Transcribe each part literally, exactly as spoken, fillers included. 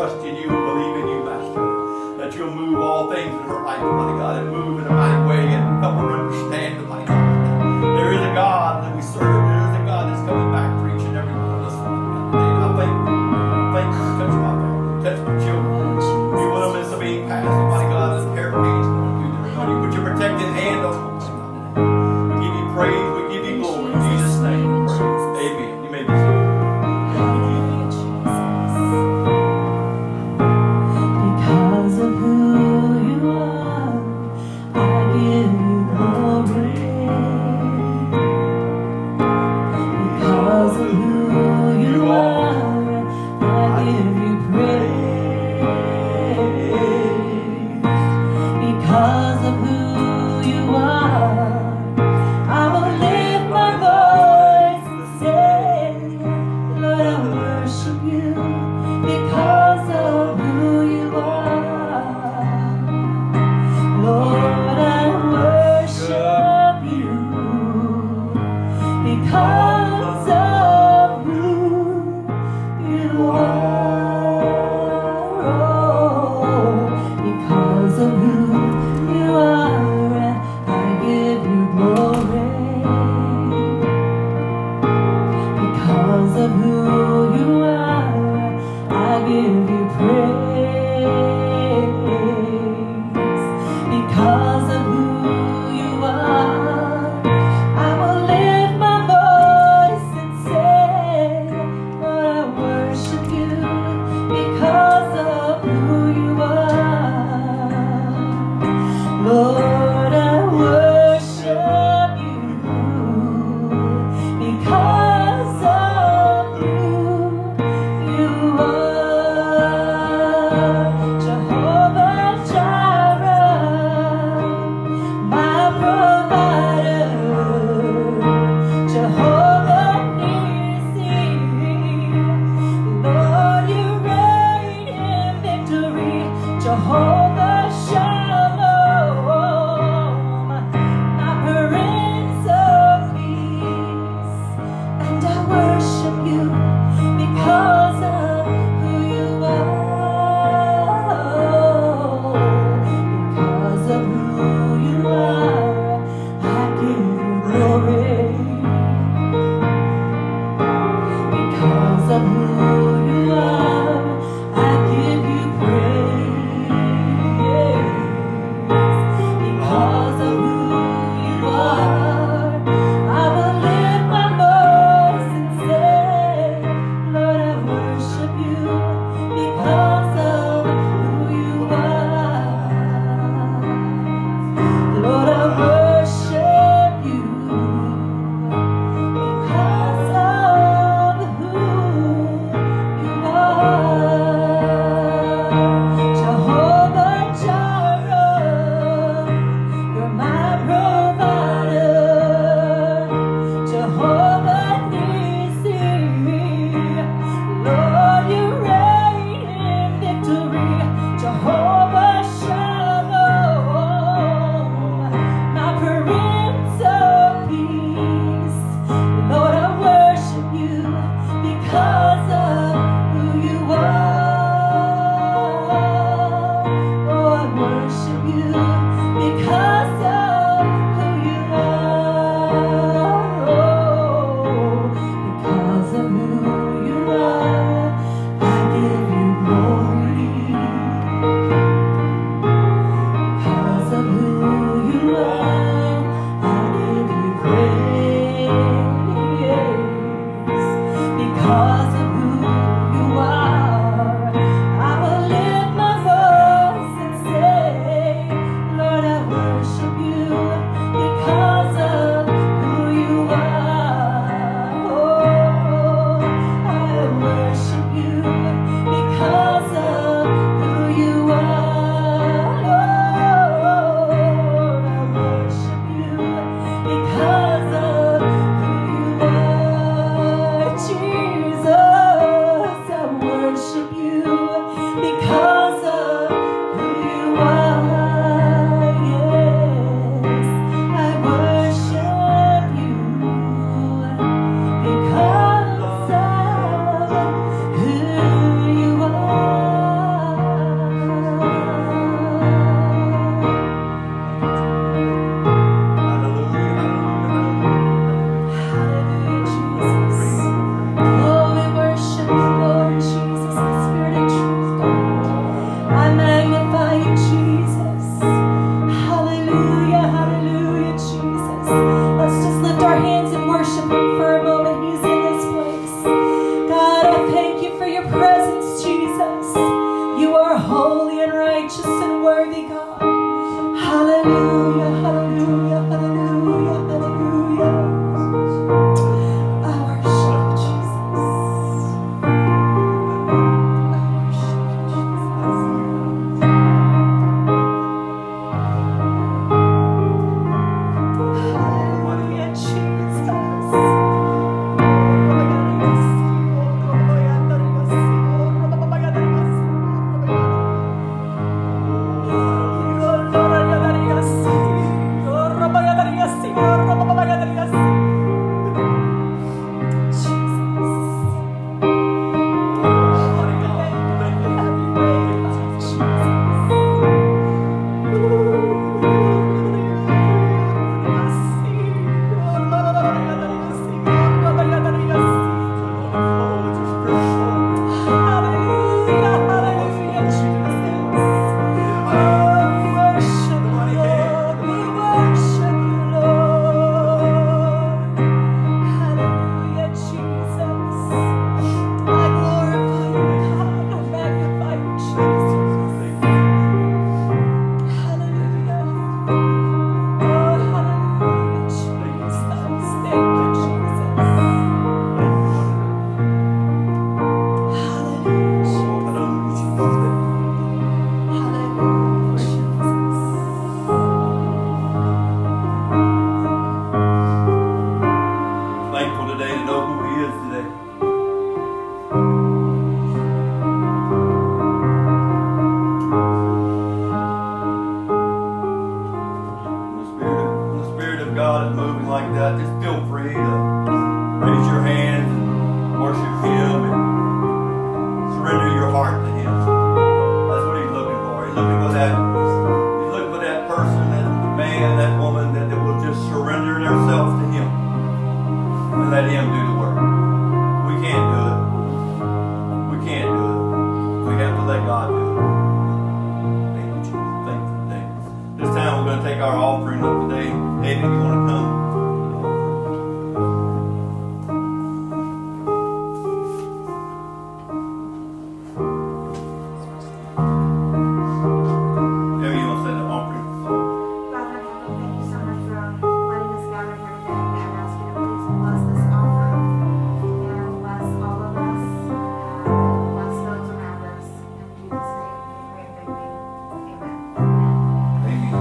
trust in you and believe in you, Master, that you'll move all things in her life, Mighty God, and move in a mighty way and help her understand the mighty God. There is a God that we serve. There is a God that's coming back for each and every one of us. I thank you. Thank you. Touch my family. Touch my children. You want them as a being passed, Mighty God, as paraphrase. You put your protecting hand on them. We give you praise. We give you glory. In Jesus' name, we pray. Amen. You may be saved. heart to Him. That's what He's looking for. He's looking for that. He's looking for that person, that man, that woman, that, that will just surrender themselves to Him and let Him do the work. We can't do it. We can't do it. We have to let God do it. Thank you, Jesus. Thank you, thank you. This time we're going to take our offering up today. David, you want to come? Thank you.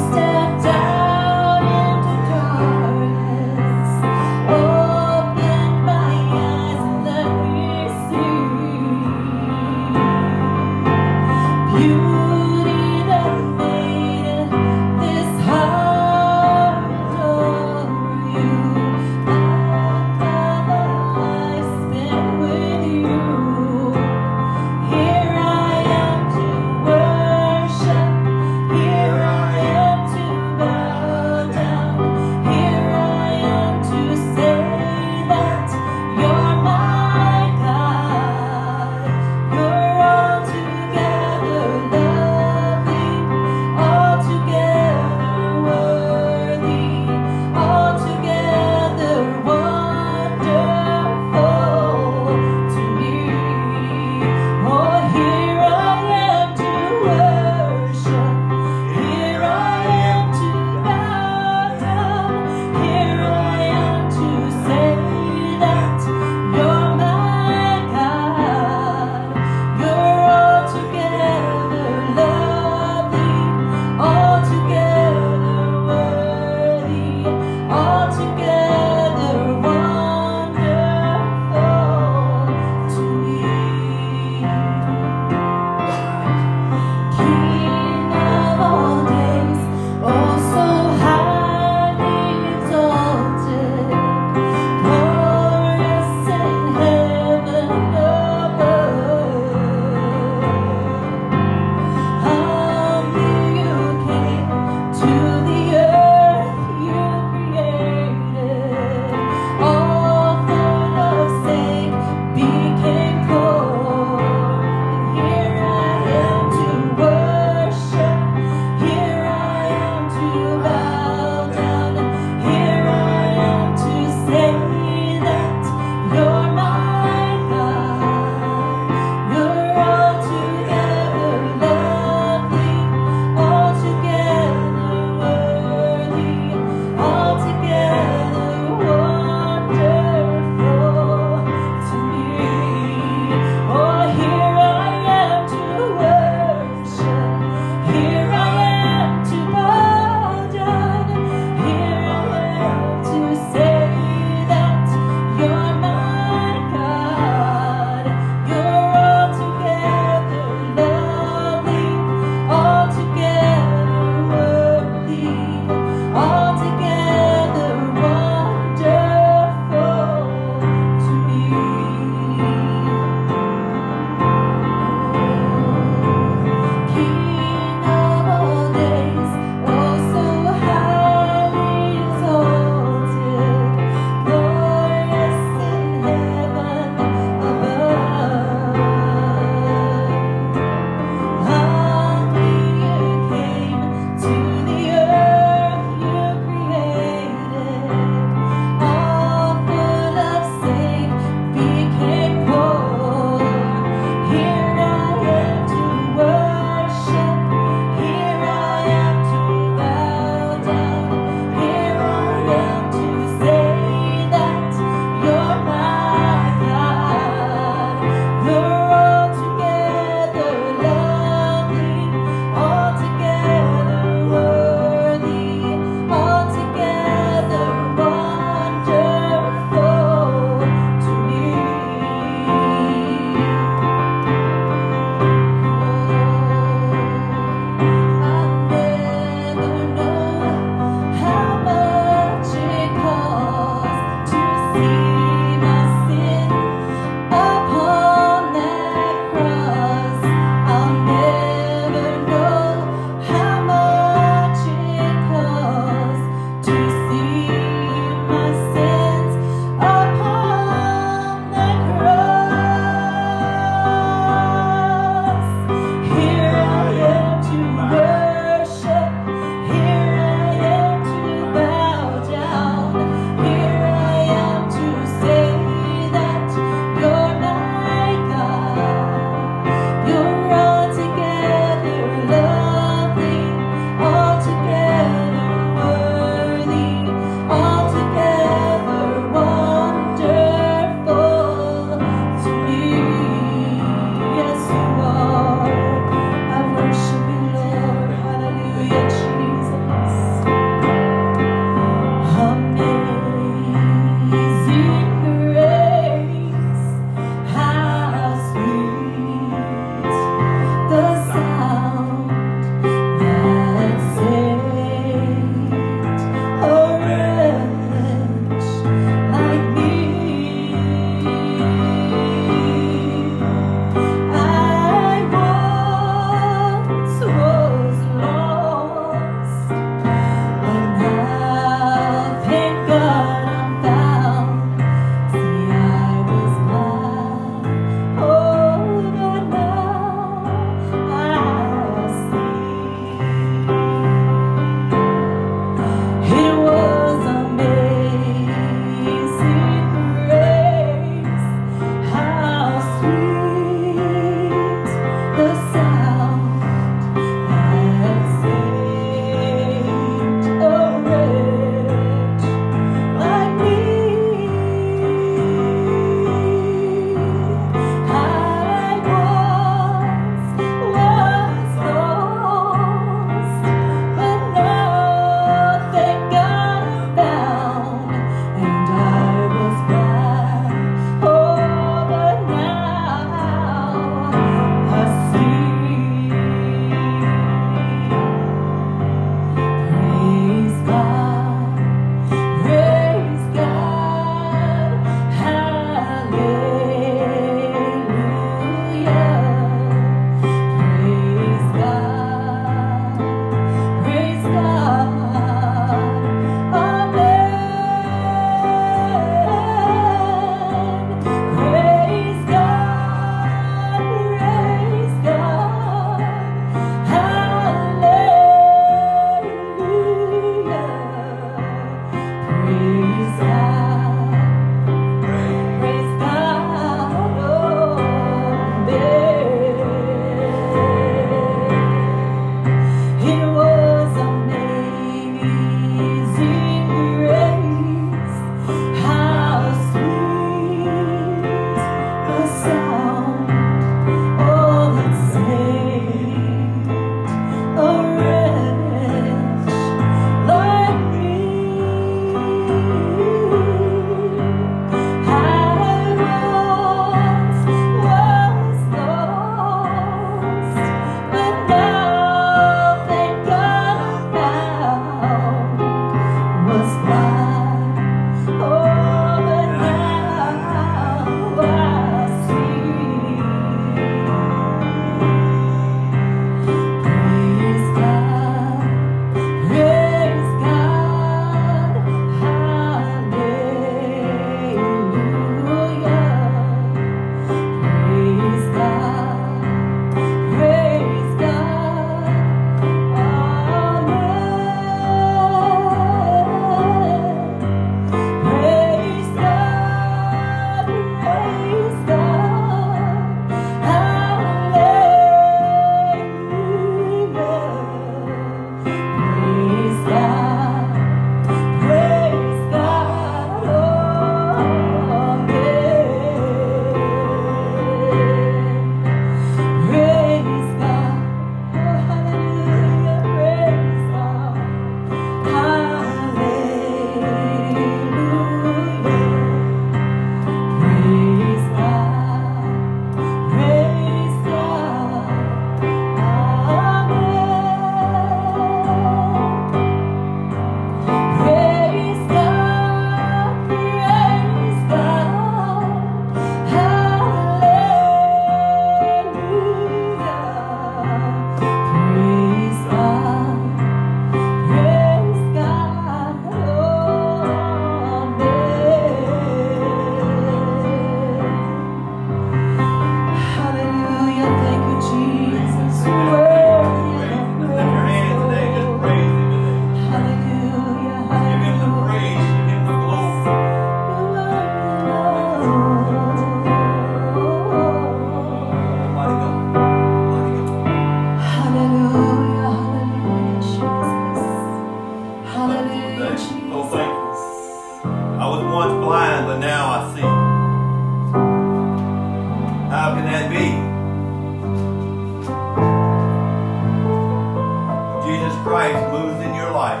Christ moves in your life,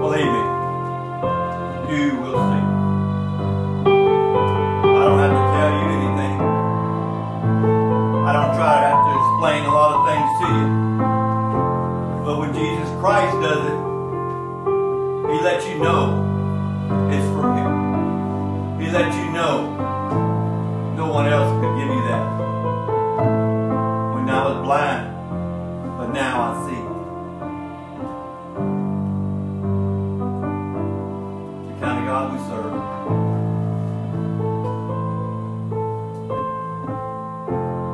believe me, you will see. I don't have to tell you anything. I don't try to have to explain a lot of things to you. But when Jesus Christ does it, He lets you know it's for Him. He lets you know no one else could give you that. When I was blind, but now I see. The kind of God we serve.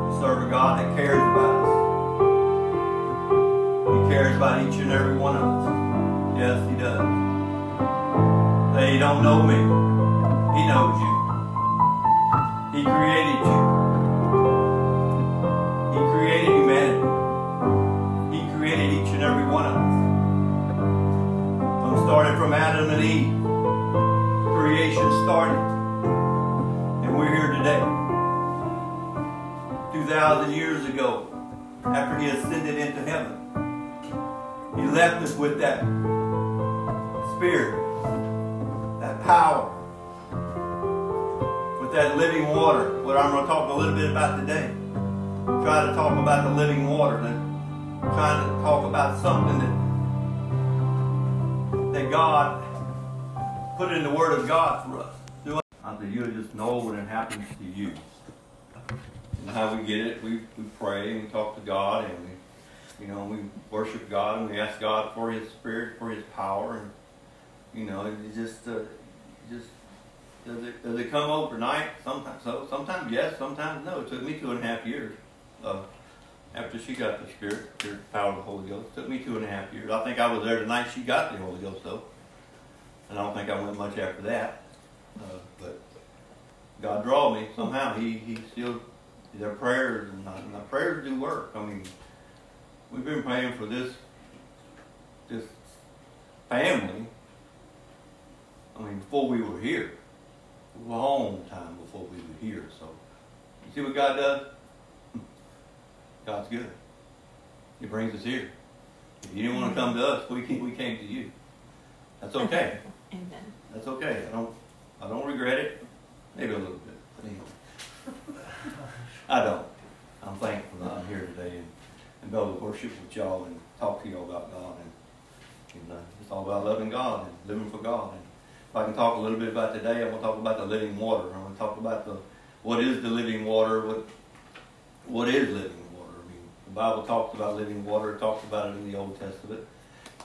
We serve a God that cares about us. He cares about each and every one of us. Yes, He does. They don't know me. He knows you. He created you. He created humanity. He created each and every one of us. It started from Adam and Eve. Creation started. And we're here today. two thousand years ago, after He ascended into heaven, He left us with that Spirit, that power, that living water, what I'm going to talk a little bit about today. Try to talk about the living water, and trying to talk about something that, that God put in the Word of God for us. Until you'll just know when it happens to you. And how we get it, we, we pray and we talk to God, and we, you know, we worship God, and we ask God for His Spirit, for His power, and you know, it just, uh, just. Does it, does it come overnight? Sometimes so, sometimes yes, sometimes no. It took me two and a half years uh, after she got the Spirit, the power of the Holy Ghost. It took me two and a half years. I think I was there the night she got the Holy Ghost, though. And I don't think I went much after that. Uh, but God draw me. Somehow He, he still, their prayers, and my, my prayers do work. I mean, we've been praying for this, this family, I mean, before we were here. Long time before we were here. So you see what God does? God's good. He brings us here. If you didn't want to come to us, we came, we came to you. That's okay. Amen. That's okay. I don't I don't regret it. Maybe a little bit. But anyway. I don't. I'm thankful that I'm here today and, and be able to worship with y'all and talk to y'all about God, and, and uh, it's all about loving God and living for God. And if I can talk a little bit about today, I'm going to talk about the living water. I'm going to talk about the what is the living water, what what is living water. I mean, the Bible talks about living water. It talks about it in the Old Testament.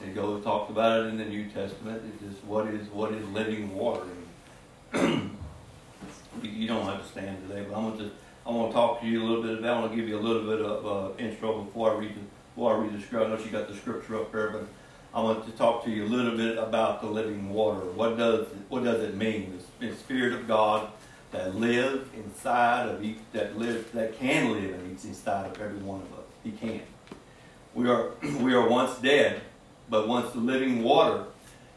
It goes talks about it in the New Testament. It's just what is what is living water. And you don't have to stand today, but I'm going to just I want to talk to you a little bit about. I want to give you a little bit of uh, intro before I read the, before I read the scripture. I know you got the scripture up there, but I want to talk to you a little bit about the living water. What does what does it mean? The Spirit of God that lives inside of each, that lives that can live in each inside of every one of us. He can. We are we are once dead, but once the living water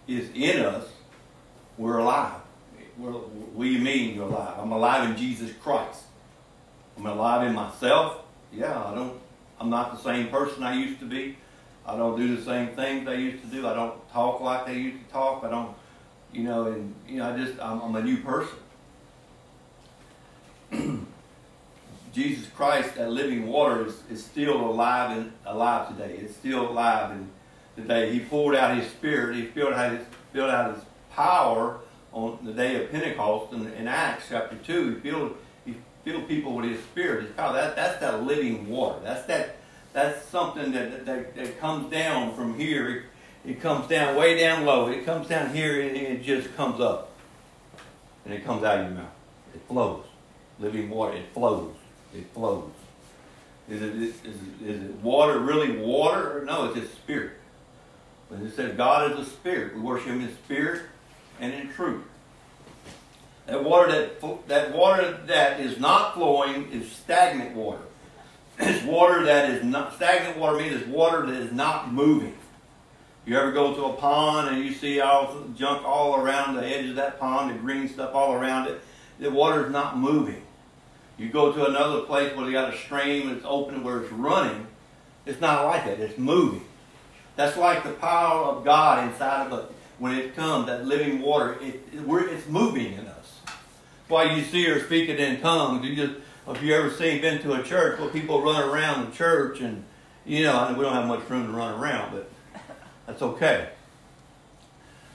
is in us, we're alive. We're, what do you mean you're alive? I'm alive in Jesus Christ. I'm alive in myself. Yeah, I don't. I'm not the same person I used to be. I don't do the same things I used to do. I don't talk like they used to talk. I don't, you know, and, you know, I just, I'm, I'm a new person. Jesus Christ, that living water, is, is still alive and alive today. It's still alive and today. He poured out His Spirit. He filled out His, filled out His power on the day of Pentecost in, in Acts chapter two. He filled, he filled people with His Spirit. His power. That, that's that living water. That's that. That's something that, that that comes down from here. It, it comes down way down low. It comes down here and it just comes up. And it comes out of your mouth. It flows. Living water, it flows. It flows. Is it, is, is it water really water? No, it's His Spirit. But it says God is a Spirit. We worship Him in Spirit and in truth. That water that, that water that is not flowing is stagnant water. It's water that is not, stagnant water means it's water that is not moving. You ever go to a pond and you see all junk all around the edge of that pond, the green stuff all around it, the water is not moving. You go to another place where they got a stream and it's open where it's running, it's not like that, it's moving. That's like the power of God inside of us. When it comes, that living water, it, it, we're, it's moving in us. Why you see her speaking in tongues. You just, if you ever seen been to a church where people run around the church, and you know, and we don't have much room to run around, but that's okay.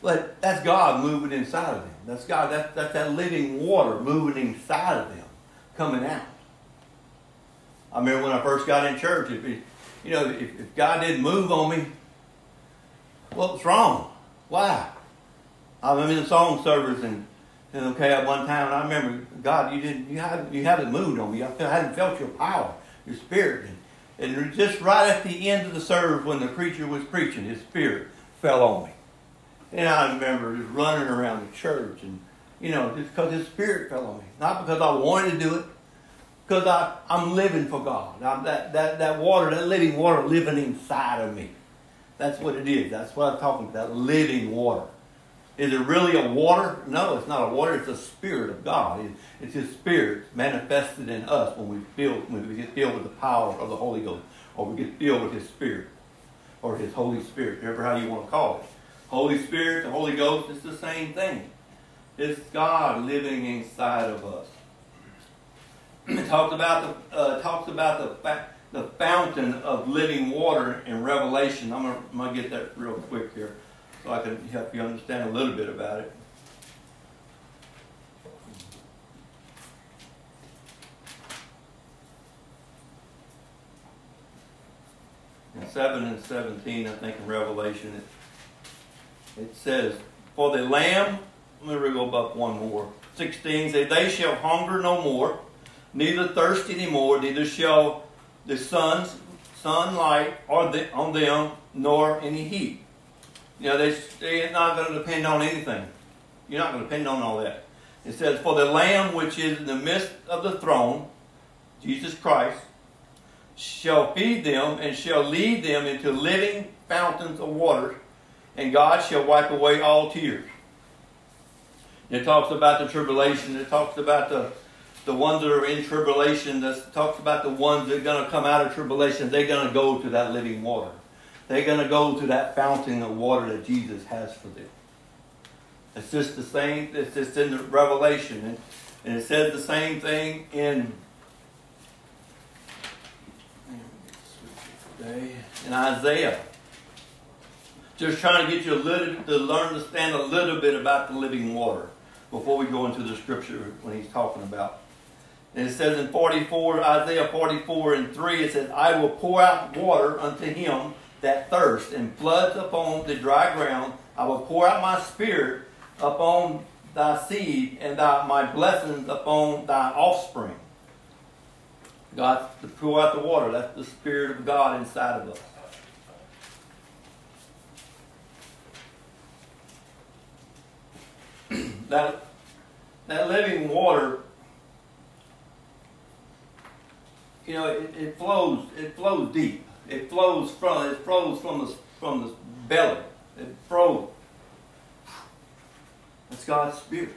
But that's God moving inside of them. That's God. That's, that's that living water moving inside of them, coming out. I remember when I first got in church. If he, you know, if, if God didn't move on me, well, what's wrong? Why? I was in the song service, and, and okay, at one time, and I remember, God, you didn't, you haven't, you haven't moved on me. I, feel, I hadn't felt your power, your spirit, and, and just right at the end of the service, when the preacher was preaching, his spirit fell on me, and I remember just running around the church, and you know, just because his spirit fell on me, not because I wanted to do it, because I, I'm living for God. I'm that that that water, that living water, living inside of me. That's what it is. That's what I'm talking about, living water. Is it really a water? No, it's not a water. It's the Spirit of God. It's His Spirit manifested in us when we feel, when we get filled with the power of the Holy Ghost, or we get filled with His Spirit, or His Holy Spirit, whatever how you want to call it. Holy Spirit, the Holy Ghost, it's the same thing. It's God living inside of us. It talks about the uh, talks about the fact. The fountain of living water in Revelation. I'm gonna, I'm gonna get that real quick here so I can help you understand a little bit about it. In seven and seventeen, I think in Revelation, it, it says, for the Lamb, let me go up one more. sixteen says, they shall hunger no more, neither thirst any more, neither shall the sun's sunlight or the, on them, nor any heat. You know, they, they're not going to depend on anything. You're not going to depend on all that. It says, for the Lamb which is in the midst of the throne, Jesus Christ, shall feed them and shall lead them into living fountains of water, and God shall wipe away all tears. It talks about the tribulation. It talks about the The ones that are in tribulation, that talks about the ones that are going to come out of tribulation, they're going to go to that living water. They're going to go to that fountain of water that Jesus has for them. It's just the same, it's just in the Revelation. And, and it says the same thing in, in Isaiah. Just trying to get you a little, to learn to stand a little bit about the living water before we go into the scripture when he's talking about. And it says in forty-four, Isaiah forty-four and three, it says, I will pour out water unto him that thirsts, and floods upon the dry ground. I will pour out my spirit upon thy seed, and thy, my blessings upon thy offspring. God, to pour out the water, that's the Spirit of God inside of us. That, that living water, you know, it, it flows. It flows deep. It flows from. It flows from the from the belly. It flows. That's God's Spirit.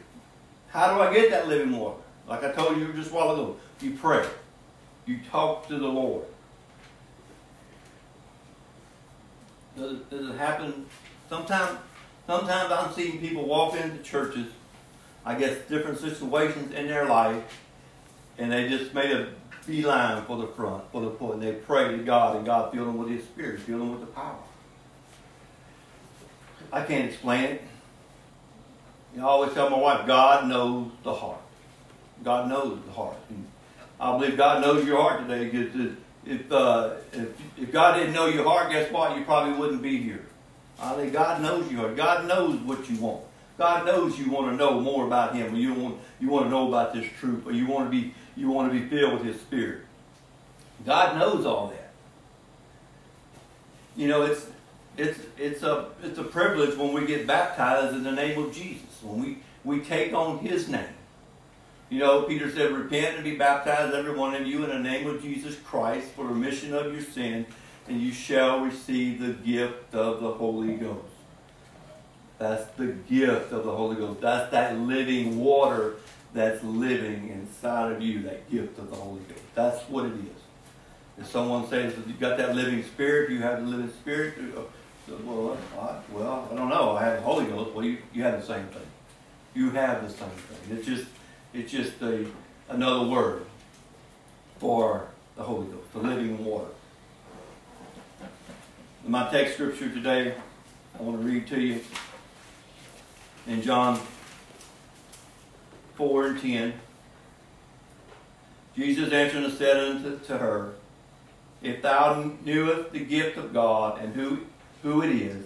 How do I get that living water? Like I told you just a while ago, you pray, you talk to the Lord. Does it, does it happen? Sometimes, sometimes I'm seeing people walk into churches. I guess different situations in their life, and they just made a beeline for the front, for the point, and they pray to God, and God filled them with His Spirit, filled them with the power. I can't explain it. You know, I always tell my wife, God knows the heart. God knows the heart. And I believe God knows your heart today. Because if, uh, if, if God didn't know your heart, guess what? You probably wouldn't be here. I think God knows your heart. God knows what you want. God knows you want to know more about Him, or you want you want to know about this truth, or you want to be you want to be filled with His Spirit. God knows all that. You know, it's it's it's a it's a privilege when we get baptized in the name of Jesus, when we we take on His name. You know, Peter said, "Repent and be baptized, every one of you, in the name of Jesus Christ, for the remission of your sin, and you shall receive the gift of the Holy Ghost." That's the gift of the Holy Ghost. That's that living water that's living inside of you, that gift of the Holy Ghost. That's what it is. If someone says, you've got that living spirit, you have the living spirit, said, well, I, well, I don't know. I have the Holy Ghost. Well, you, you have the same thing. You have the same thing. It's just, it's just a, another word for the Holy Ghost, the living water. In my text scripture today, I want to read to you in John four and ten. Jesus answered and said unto to her, if thou knewest the gift of God, and who, who it is,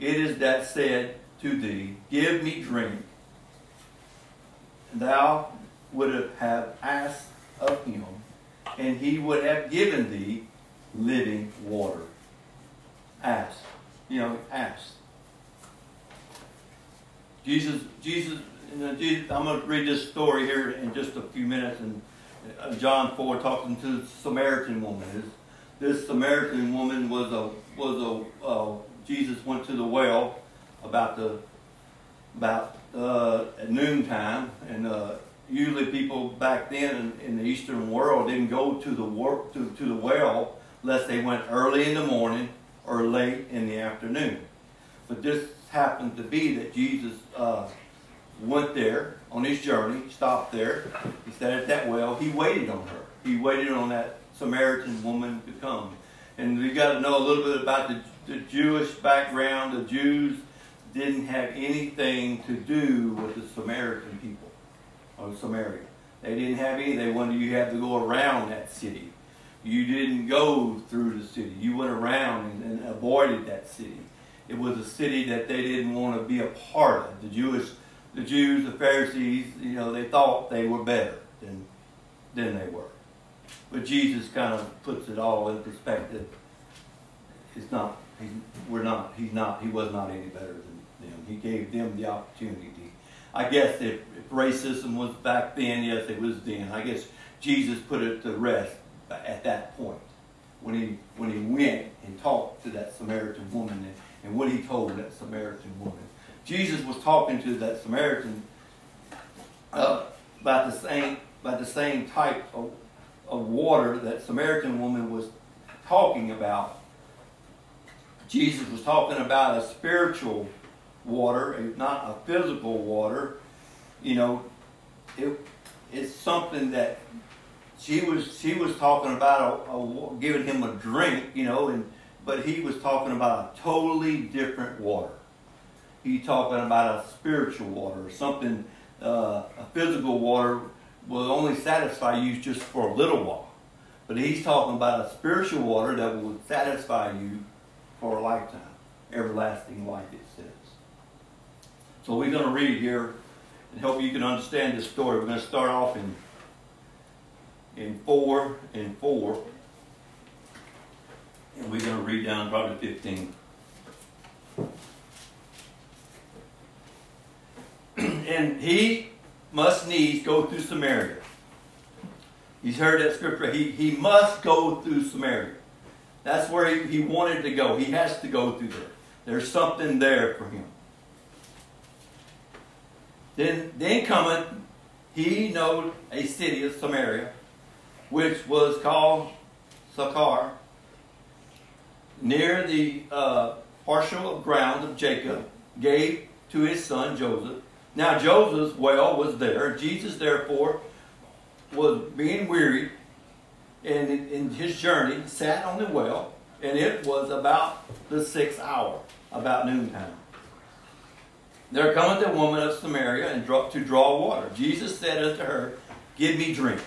it is that said to thee, give me drink. And thou would have asked of him, and he would have given thee living water. Ask. You know, ask. Jesus, Jesus, you know, Jesus, I'm going to read this story here in just a few minutes, and John four, talking to the Samaritan woman. This, this Samaritan woman was a was a uh, Jesus went to the well about the about uh, at noontime, and uh, usually people back then in, in the Eastern world didn't go to the work to to the well unless they went early in the morning or late in the afternoon. But this happened to be that Jesus uh, went there on his journey, stopped there. He said at that well, he waited on her. He waited on that Samaritan woman to come. And we got to know a little bit about the, the Jewish background. The Jews didn't have anything to do with the Samaritan people, or Samaria. They didn't have any. They wanted you had to go around that city. You didn't go through the city. You went around and, and avoided that city. It was a city that they didn't want to be a part of. The Jewish The Jews, the Pharisees, you know, they thought they were better than, than they were. But Jesus kind of puts it all in perspective. It's not, he's, we're not, he's not, he was not any better than them. He gave them the opportunity. I guess if, if racism was back then, yes, it was then. I guess Jesus put it to rest at that point when he, when he went and talked to that Samaritan woman and, and what he told that Samaritan woman. Jesus was talking to that Samaritan uh, about the same about the same type of, of water that Samaritan woman was talking about. Jesus was talking about a spiritual water, not a physical water. You know, it, it's something that she was she was talking about a, a, giving him a drink. You know, and but he was talking about a totally different water. He's talking about a spiritual water, something, uh, a physical water will only satisfy you just for a little while. But he's talking about a spiritual water that will satisfy you for a lifetime, everlasting life, it says. So we're going to read here and hope you can understand this story. We're going to start off in in four and four, and we're going to read down probably fifteen. And he must needs go through Samaria. He's heard that scripture. He, he must go through Samaria. That's where he, he wanted to go. He has to go through there. There's something there for him. Then, then cometh, he knowed a city of Samaria, which was called Sychar, near the uh, parcel of ground of Jacob, gave to his son Joseph. Now Joseph's well was there. Jesus therefore was being wearied, and in his journey sat on the well, and it was about the sixth hour, about noontime. There cometh a woman of Samaria and draw, to draw water. Jesus said unto her, give me drink.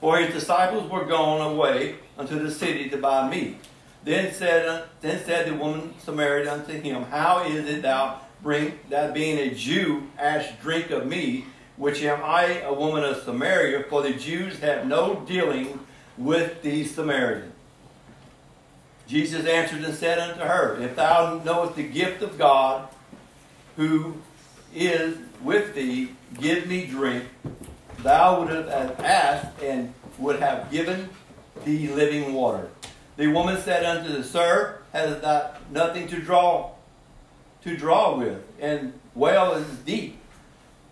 For his disciples were gone away unto the city to buy meat. Then said, then said the woman Samaria unto him, how is it thou bring that being a Jew ask drink of me, which am I a woman of Samaria? For the Jews have no dealing with the Samaritans. Jesus answered and said unto her, if thou knowest the gift of God, who is with thee, give me drink, thou would have asked, and would have given thee living water. The woman said unto the sir, hast thou nothing to draw? to draw with, and well is deep.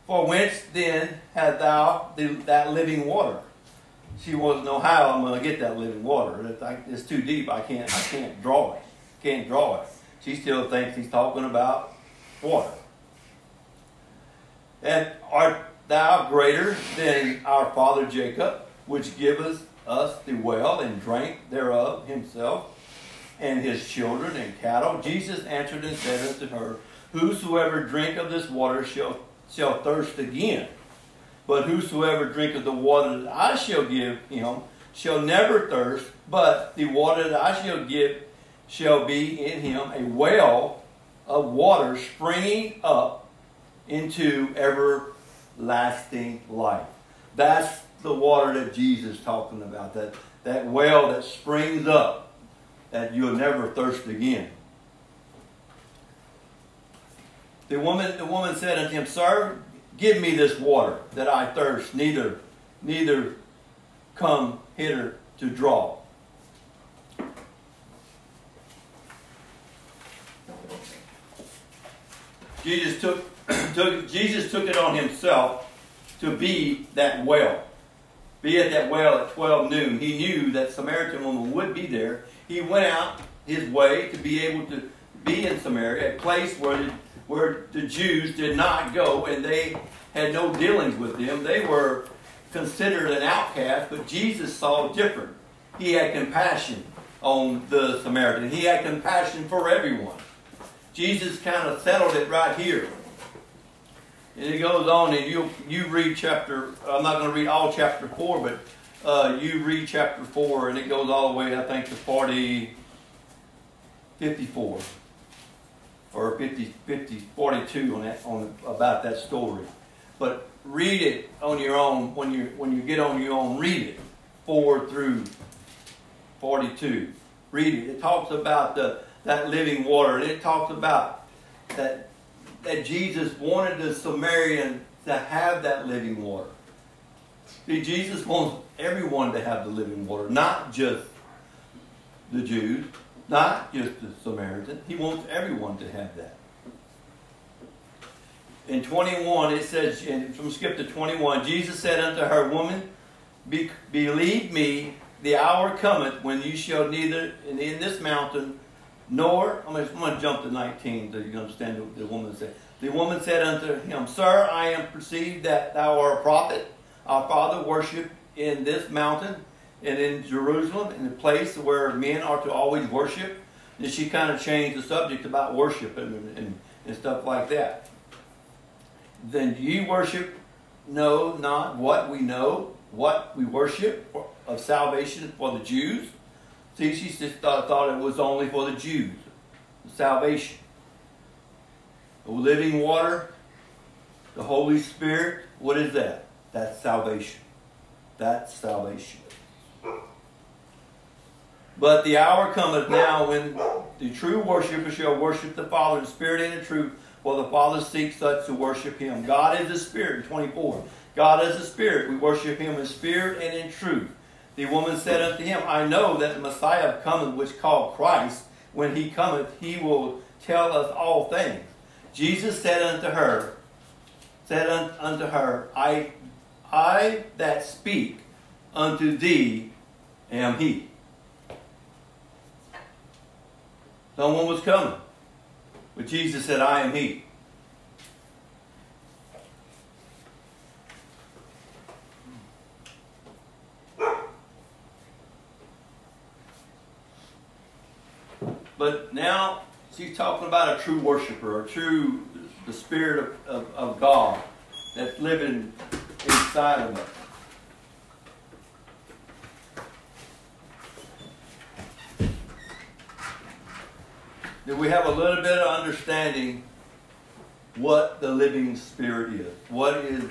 For whence then hast thou the, that living water? She wants to know how I'm going to get that living water. It's, like, it's too deep. I can't. I can't draw it. can't draw it. She still thinks he's talking about water. And art thou greater than our father Jacob, which giveth us the well and drank thereof himself and his children and cattle? Jesus answered and said unto her, Whosoever drink of this water shall, shall thirst again. But whosoever drinketh the water that I shall give him shall never thirst, but the water that I shall give shall be in him a well of water springing up into everlasting life. That's the water that Jesus is talking about, that, that well that springs up, that you'll never thirst again. The woman, the woman said unto him, Sir, give me this water, that I thirst, neither, neither come hither to draw. Jesus took, took, Jesus took it on himself to be that well. Be at that well at twelve noon. He knew that Samaritan woman would be there. He went out his way to be able to be in Samaria, a place where the, where the Jews did not go and they had no dealings with them. They were considered an outcast, but Jesus saw different. He had compassion on the Samaritan. He had compassion for everyone. Jesus kind of settled it right here. And it goes on, and you you read chapter, I'm not going to read all chapter four, but uh, you read chapter four, and it goes all the way, I think, to forty, fifty-four, or fifty, fifty, forty-two on that, on about that story. But read it on your own, when you when you get on your own, read it, four through forty-two. Read it. It talks about the that living water, and it talks about that that Jesus wanted the Samaritan to have that living water. See, Jesus wants everyone to have the living water, not just the Jews, not just the Samaritan. He wants everyone to have that. In twenty-one, it says, and from skip to twenty-one, Jesus said unto her, Woman, be, believe me, the hour cometh when you shall neither in this mountain nor, I'm going to jump to nineteen so you can understand what the woman said. The woman said unto him, Sir, I am perceived that thou art a prophet. Our father worshiped in this mountain and in Jerusalem, in the place where men are to always worship. And she kind of changed the subject about worship and, and, and stuff like that. Then ye worship, know not what we know, what we worship of salvation for the Jews. See, she just thought, thought it was only for the Jews, the salvation. The living water, the Holy Spirit, what is that? That's salvation. That's salvation. But the hour cometh now when the true worshiper shall worship the Father in spirit and in truth, for the Father seeks such to worship him. God is a spirit, twenty-four. God is a spirit. We worship him in spirit and in truth. The woman said unto him, I know that the Messiah cometh, which called Christ. When he cometh, he will tell us all things. Jesus said unto her, said unto her, I, I that speak unto thee am he. Someone was coming, but Jesus said, I am he. But now she's talking about a true worshiper, a true, the Spirit of, of, of God that's living inside of us. Do we have a little bit of understanding what the living Spirit is? What is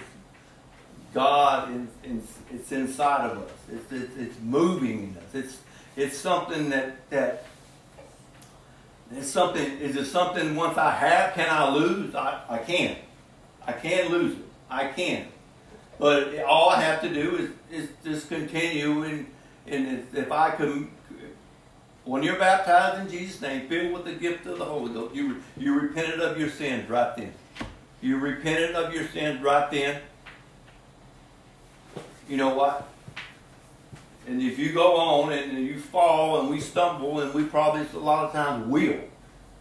God? In, in, it's inside of us. It's, it's, it's moving in us. It's, it's something that... that It's something, is it something once I have, can I lose? I, I can. I can lose it. I can. But it, all I have to do is, is just continue. And, and if, if I can, when you're baptized in Jesus' name, filled with the gift of the Holy Ghost, you, you repented of your sins right then. You repented of your sins right then. You know what? And if you go on and you fall and we stumble, and we probably a lot of times will,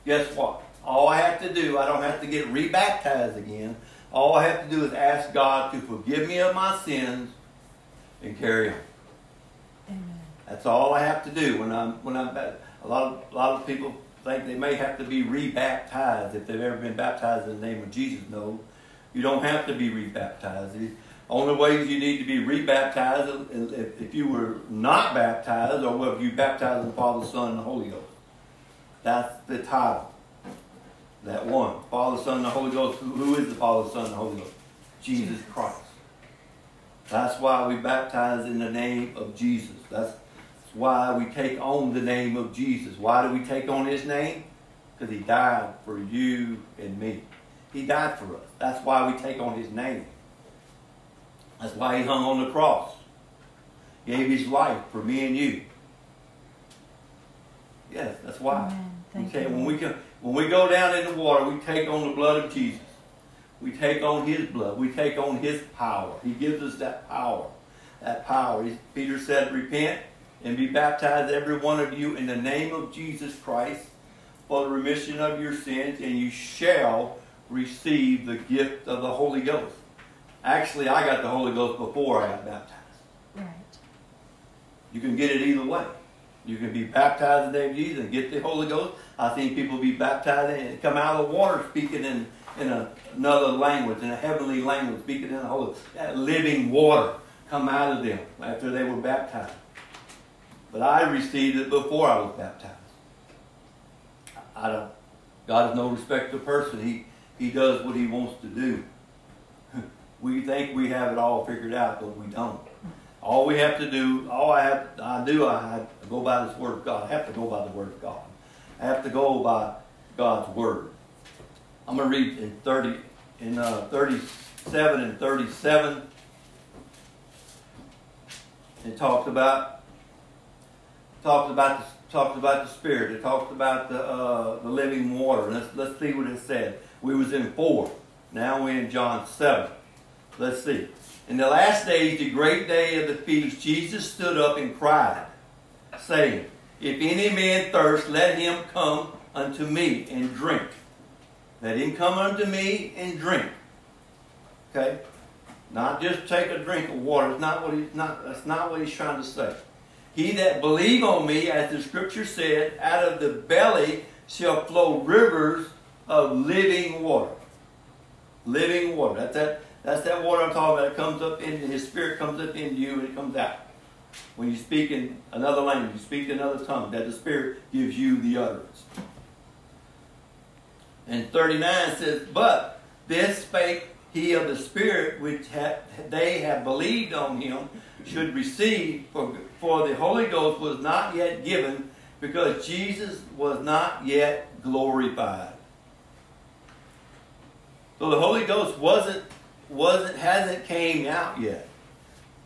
guess what? All I have to do, I don't have to get rebaptized again. All I have to do is ask God to forgive me of my sins and carry on. Amen. That's all I have to do. When I'm, when I'm, a lot of, a lot of people think they may have to be rebaptized if they've ever been baptized in the name of Jesus. No, you don't have to be rebaptized. Only way you need to be rebaptized is if, if you were not baptized, or if you baptized in the Father, Son, and the Holy Ghost. That's the title. That one. Father, Son, and the Holy Ghost. Who, who is the Father, Son, and the Holy Ghost? Jesus Christ. That's why we baptize in the name of Jesus. That's why we take on the name of Jesus. Why do we take on His name? Because He died for you and me. He died for us. That's why we take on His name. That's why He hung on the cross. Gave His life for me and you. Yes, that's why. Okay, when we can, when we go down in the water, we take on the blood of Jesus. We take on His blood. We take on His power. He gives us that power. That power. He, Peter said, repent and be baptized, every one of you, in the name of Jesus Christ for the remission of your sins, and you shall receive the gift of the Holy Ghost. Actually, I got the Holy Ghost before I got baptized. Right. You can get it either way. You can be baptized in the name of Jesus and get the Holy Ghost. I've seen people be baptized and come out of the water speaking in, in a, another language, in a heavenly language, speaking in the Holy Ghost. That living water come out of them after they were baptized. But I received it before I was baptized. I don't. God is no respecter of person. He, he does what He wants to do. We think we have it all figured out, but we don't. All we have to do, all I have, I do, I have to go by this Word of God. I have to go by the Word of God. I have to go by God's Word. I'm going to read in thirty, in uh, thirty-seven and thirty-seven. It talks about, talks about, the, talks about the Spirit. It talks about the uh, the living water. Let's let's see what it said. We was in four. Now we're in John seven. Let's see. In the last days, the great day of the feast, Jesus stood up and cried, saying, if any man thirst, let him come unto me and drink. Let him come unto me and drink. Okay? Not just take a drink of water. It's not what he, not, that's not what He's trying to say. He that believe on me, as the Scripture said, out of the belly shall flow rivers of living water. Living water. That's that. That's that water I'm talking about. It comes up into His Spirit, comes up into you, and it comes out. When you speak in another language, you speak in another tongue, that the Spirit gives you the utterance. And thirty-nine says, but this spake He of the Spirit, which ha they have believed on Him, should receive, for, for the Holy Ghost was not yet given, because Jesus was not yet glorified. So the Holy Ghost wasn't wasn't hasn't came out yet.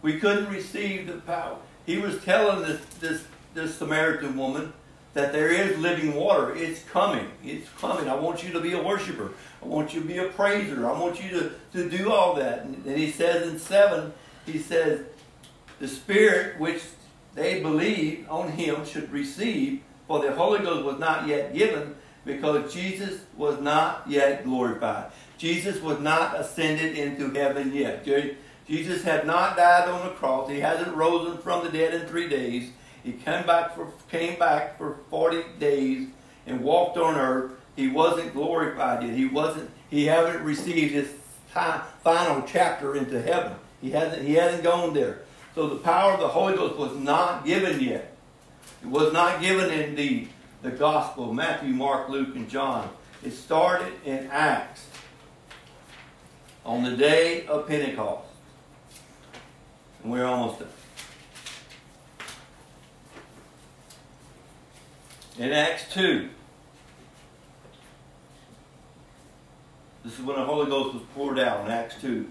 We couldn't receive the power. He was telling this this this Samaritan woman that there is living water. It's coming. It's coming. I want you to be a worshiper. I want you to be a praiser. I want you to, to do all that. And, and he says in seven, he says, the Spirit which they believe on Him should receive, for the Holy Ghost was not yet given, because Jesus was not yet glorified. Jesus was not ascended into heaven yet. Jesus had not died on the cross. He hasn't risen from the dead in three days. He came back for, came back for forty days and walked on earth. He wasn't glorified yet. He wasn't. He hasn't received His final chapter into heaven. He hasn't. He hasn't gone there. So the power of the Holy Ghost was not given yet. It was not given in the the gospel, Matthew, Mark, Luke, and John. It started in Acts on the day of Pentecost. And we're almost done. In Acts two, this is when the Holy Ghost was poured out, in Acts two,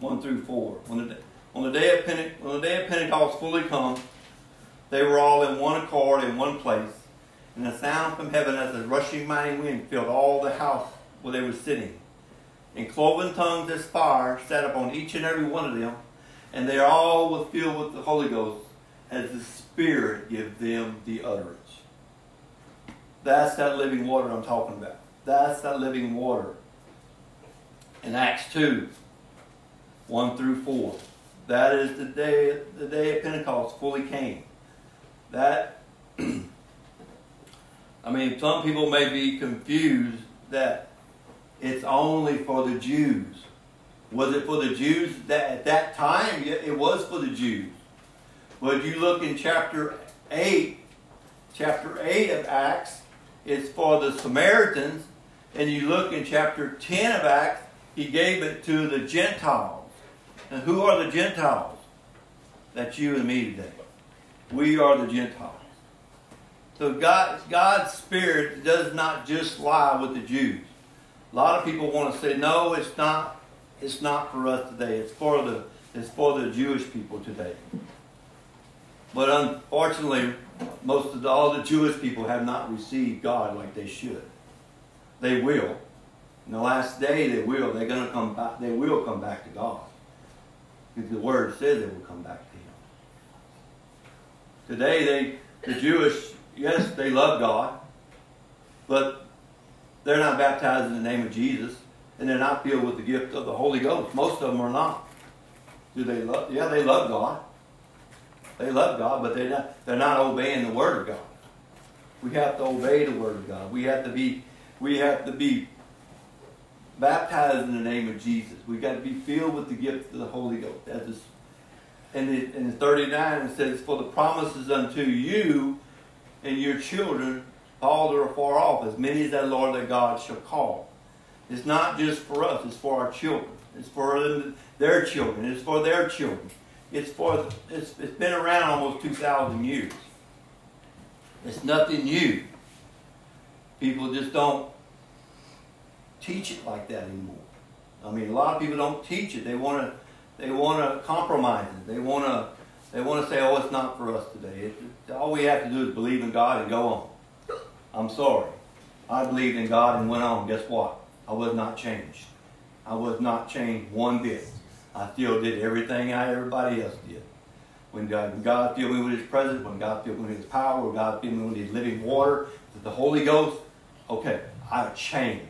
one through four. On the, on the day of Pente- on the day of Pentecost fully come, they were all in one accord in one place. And a sound from heaven as a rushing mighty wind filled all the house where they were sitting. And cloven tongues as fire sat upon each and every one of them, and they all were filled with the Holy Ghost, as the Spirit give them the utterance. That's that living water I'm talking about. That's that living water. In Acts two, one through four. That is the day, the day of Pentecost fully came. That, I mean, some people may be confused that it's only for the Jews. Was it for the Jews that at that time? Yeah, it was for the Jews. But you look in chapter eight, chapter eight of Acts, it's for the Samaritans. And you look in chapter ten of Acts, he gave it to the Gentiles. And who are the Gentiles? That's you and me today. We are the Gentiles. So God, God's Spirit does not just lie with the Jews. A lot of people want to say, no, it's not, it's not for us today. It's for the, it's for the Jewish people today. But unfortunately, most of the, all the Jewish people have not received God like they should. They will. In the last day, they will. They're going to come back. They will come back to God. Because the Word says they will come back to Him. Today, they, the Jewish, yes, they love God, but they're not baptized in the name of Jesus, and they're not filled with the gift of the Holy Ghost. Most of them are not. Do they love? Yeah, they love God. They love God, but they're not, they're not obeying the Word of God. We have to obey the Word of God. We have to be, we have to be baptized in the name of Jesus. We've got to be filled with the gift of the Holy Ghost. That is, and it, in thirty-nine it says, for the promises unto you and your children, all that are far off, as many as that Lord their God shall call. It's not just for us. It's for our children. It's for them, their children. It's for their children. It's for, it's, it's been around almost two thousand years. It's nothing new. People just don't teach it like that anymore. I mean, a lot of people don't teach it. They want to, they want to compromise it. They want to, they want to say, "Oh, it's not for us today." It, it, all we have to do is believe in God and go on. I'm sorry, I believed in God and went on. Guess what? I was not changed. I was not changed one bit. I still did everything I everybody else did. When God, when God filled me with His presence, when God filled me with His power, when God filled me with His living water, with the Holy Ghost. Okay, I changed.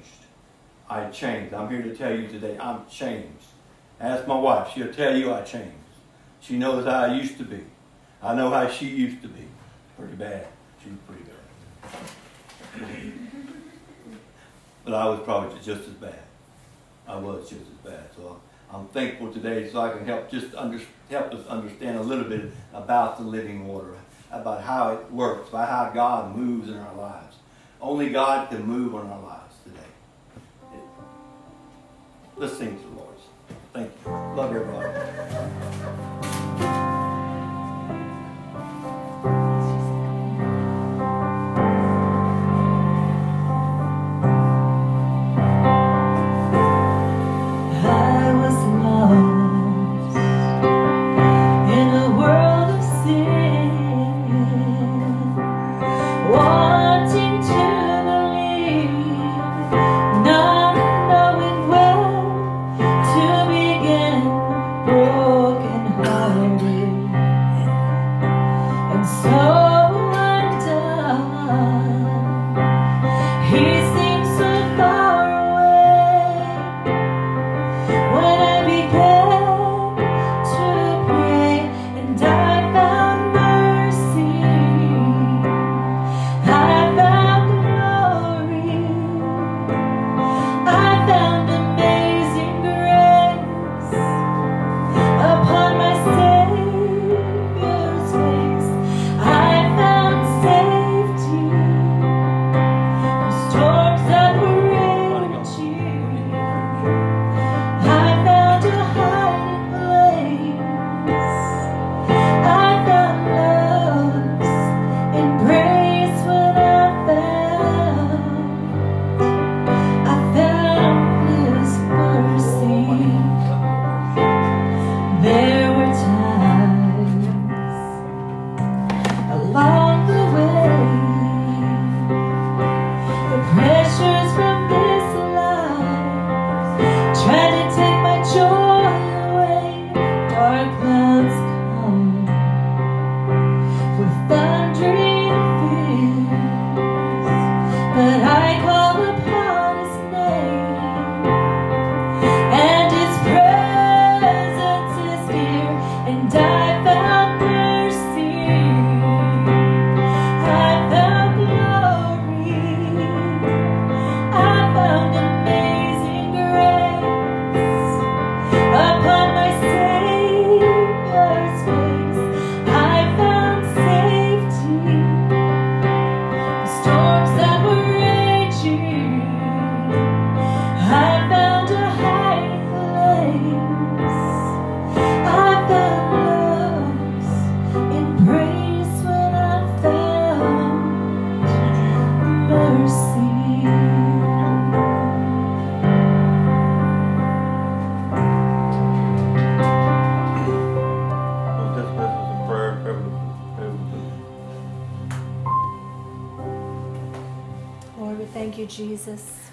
I changed. I'm here to tell you today, I'm changed. Ask my wife. She'll tell you I changed. She knows how I used to be. I know how she used to be. Pretty bad. She was pretty bad. But I was probably just as bad. I was just as bad. So I'm thankful today so I can help just under, help us understand a little bit about the living water, about how it works, about how God moves in our lives. Only God can move in our lives. Let's sing to the Lord. Thank you. Love your brother. I you, Jesus.